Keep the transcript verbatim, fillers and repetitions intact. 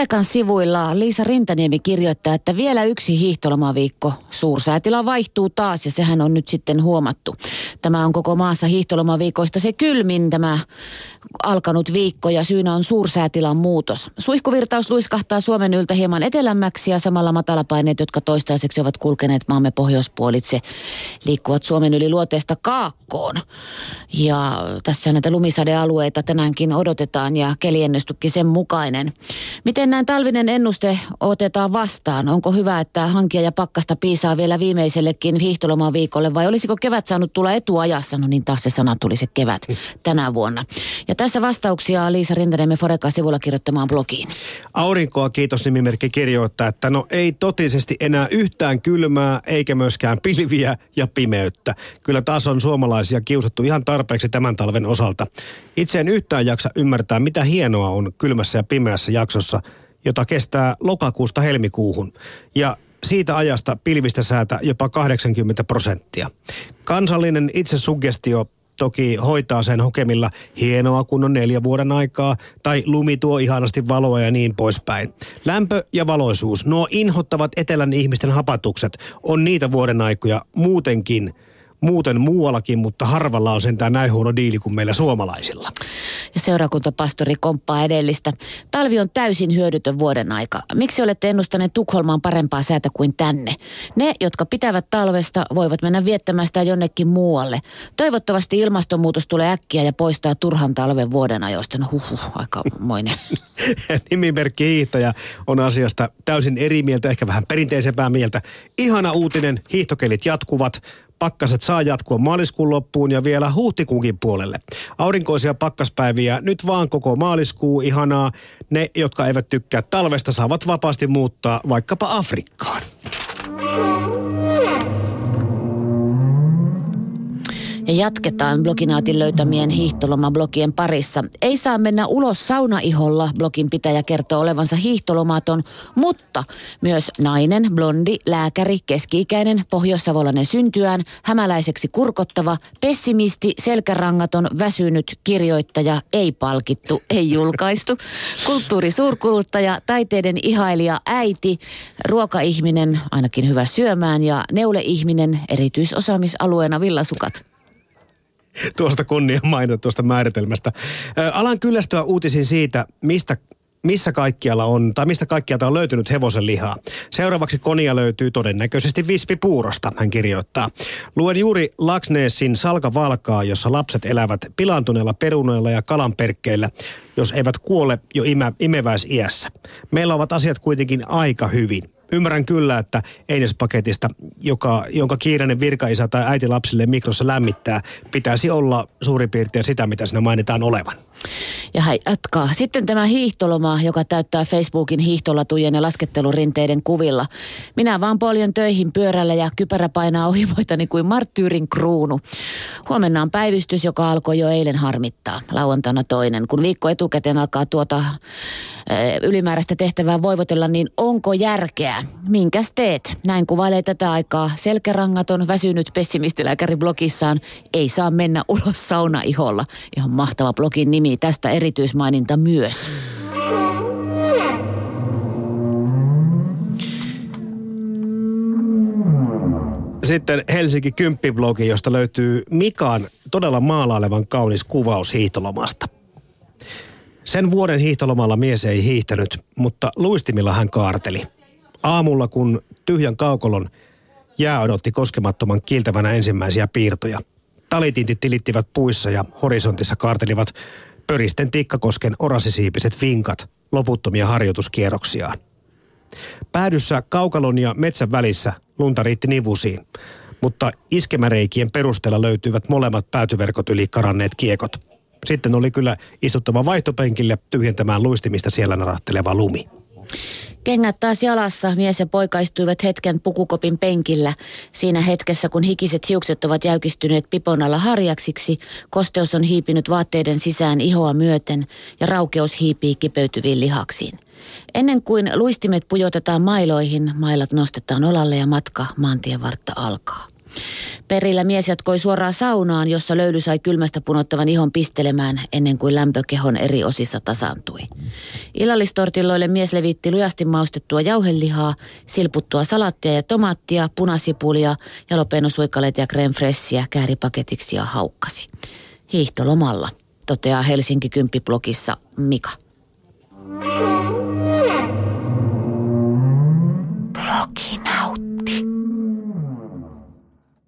Forecan sivuilla Liisa Rintaniemi kirjoittaa, että vielä yksi hiihtolomaviikko. Suursäätila vaihtuu taas ja sehän on nyt sitten huomattu. Tämä on koko maassa hiihtolomaviikoista se kylmin tämä alkanut viikko ja syynä on suursäätilan muutos. Suihkuvirtaus luiskahtaa Suomen yltä hieman etelämmäksi ja samalla matalapaineet, jotka toistaiseksi ovat kulkeneet maamme pohjoispuolitse, liikkuvat Suomen yli luoteesta kaakkoon. Ja tässä näitä lumisadealueita tänäänkin odotetaan ja keliennystukin sen mukainen. Miten näin talvinen ennuste otetaan vastaan? Onko hyvä, että hankia ja pakkasta piisaa vielä viimeisellekin hiihtolomaviikolle vai olisiko kevät saanut tulla etuajassa? No niin taas se sana tuli se kevät tänä vuonna. Ja tässä vastauksia Liisa Rintaniemi Forecan sivulla kirjoittamaan blogiin. Aurinkoa kiitos nimimerkki kirjoittaa, että no ei totisesti enää yhtään kylmää eikä myöskään pilviä ja pimeyttä. Kyllä taas on suomalaisia kiusattu ihan tarpeeksi tämän talven osalta. Itse en yhtään jaksa ymmärtää, mitä hienoa on kylmässä ja pimeässä jaksossa, jota kestää lokakuusta helmikuuhun. Ja siitä ajasta pilvistä säätä jopa kahdeksankymmentä prosenttia. Kansallinen itsesugestio toki hoitaa sen hokemilla hienoa kun on neljä vuoden aikaa tai lumi tuo ihanasti valoa ja niin poispäin. Lämpö ja valoisuus, nuo inhottavat etelän ihmisten hapatukset, on niitä vuoden aikoja muutenkin. Muuten muuallakin, mutta harvalla on sentään näin huono diili kuin meillä suomalaisilla. Ja seurakuntapastori komppaa edellistä. Talvi on täysin hyödytön vuoden aika. Miksi olette ennustaneet Tukholmaan parempaa säätä kuin tänne? Ne, jotka pitävät talvesta, voivat mennä viettämään sitä jonnekin muualle. Toivottavasti ilmastonmuutos tulee äkkiä ja poistaa turhan talven vuoden ajoista. No huhuh, aikamoinen. Nimimerkki hiihtäjä on asiasta täysin eri mieltä, ehkä vähän perinteisempää mieltä. Ihana uutinen, hiihtokelit jatkuvat. Pakkaset saa jatkua maaliskuun loppuun ja vielä huhtikuunkin puolelle. Aurinkoisia pakkaspäiviä nyt vaan koko maaliskuu, ihanaa. Ne, jotka eivät tykkää talvesta, saavat vapaasti muuttaa vaikkapa Afrikkaan. Ja jatketaan Bloginaatin löytämien hiihtolomablogien parissa. Ei saa mennä ulos saunaiholla, blogin pitäjä kertoo olevansa hiihtolomaton, mutta myös nainen, blondi, lääkäri, keski-ikäinen, pohjoissavolainen syntyään, hämäläiseksi kurkottava, pessimisti, selkärangaton, väsynyt, kirjoittaja, ei palkittu, ei julkaistu, kulttuurisuurkuluttaja, taiteiden ihailija, äiti, ruokaihminen, ainakin hyvä syömään ja neuleihminen, erityisosaamisalueena villasukat. Tuosta kunnian mainita tuosta määritelmästä. Alan kyllästyä uutisiin siitä, mistä, missä kaikkialla on, tai mistä kaikkialta on löytynyt hevosen lihaa. Seuraavaksi konia löytyy todennäköisesti vispipuurosta, hän kirjoittaa. Luen juuri Laksnessin Salkavalkaa, jossa lapset elävät pilaantuneilla perunoilla ja kalanperkkeillä, jos eivät kuole jo imä, imeväisiässä. Meillä ovat asiat kuitenkin aika hyvin. Ymmärrän kyllä, että einespaketista, joka, jonka kiireinen virkaisä tai äiti lapsille mikrossa lämmittää, pitäisi olla suurin piirtein sitä, mitä siinä mainitaan olevan. Ja hei, jatkaa. Sitten tämä hiihtoloma, joka täyttää Facebookin hiihtolatujen ja laskettelurinteiden kuvilla. Minä vaan poljen töihin pyörällä ja kypärä painaa ohimoitani kuin marttyyrin kruunu. Huomenna on päivystys, joka alkoi jo eilen harmittaa. Lauantaina toinen. Kun viikko etukäteen alkaa tuota ylimääräistä tehtävää voivotella, niin onko järkeä? Minkäs teet? Näin kuvailee tätä aikaa selkärangaton, väsynyt pessimistilääkäri blogissaan. Ei saa mennä ulos saunaiholla. Ihan mahtava blogin nimi, tästä erityismaininta myös. Sitten Helsinki kymmenen blogi, josta löytyy Mikan todella maalailevan kaunis kuvaus hiihtolomasta. Sen vuoden hiihtolomalla mies ei hiihtänyt, mutta luistimilla hän kaarteli. Aamulla, kun tyhjän kaukolon jää odotti koskemattoman kiiltävänä ensimmäisiä piirtoja. Talitintit tilittivät puissa ja horisontissa kaartelivat pöristen tikkakosken orasisiipiset vinkat loputtomia harjoituskierroksiaan. Päädyssä kaukalon ja metsän välissä lunta riitti nivusiin, mutta iskemäreikien perusteella löytyivät molemmat päätyverkot yli karanneet kiekot. Sitten oli kyllä istuttava vaihtopenkille tyhjentämään luistimista siellä narahteleva lumi. Kengät taas jalassa, mies ja poika istuivat hetken pukukopin penkillä. Siinä hetkessä, kun hikiset hiukset ovat jäykistyneet pipon alla harjaksiksi, kosteus on hiipinyt vaatteiden sisään ihoa myöten ja raukeus hiipii kipeytyviin lihaksiin. Ennen kuin luistimet pujotetaan mailoihin, mailat nostetaan olalle ja matka maantien vartta alkaa. Perillä mies jatkoi suoraan saunaan, jossa löyly sai kylmästä punottavan ihon pistelemään ennen kuin lämpökehon eri osissa tasaantui. Illallistortilloille mies levitti lujasti maustettua jauhelihaa, silputtua salattia ja tomaattia, punasipulia, jalapeno-suikkaleita ja crème fraîchea kääripaketiksi ja haukkasi. Hiihtolomalla, toteaa Helsinki kymmenen blogissa Mika.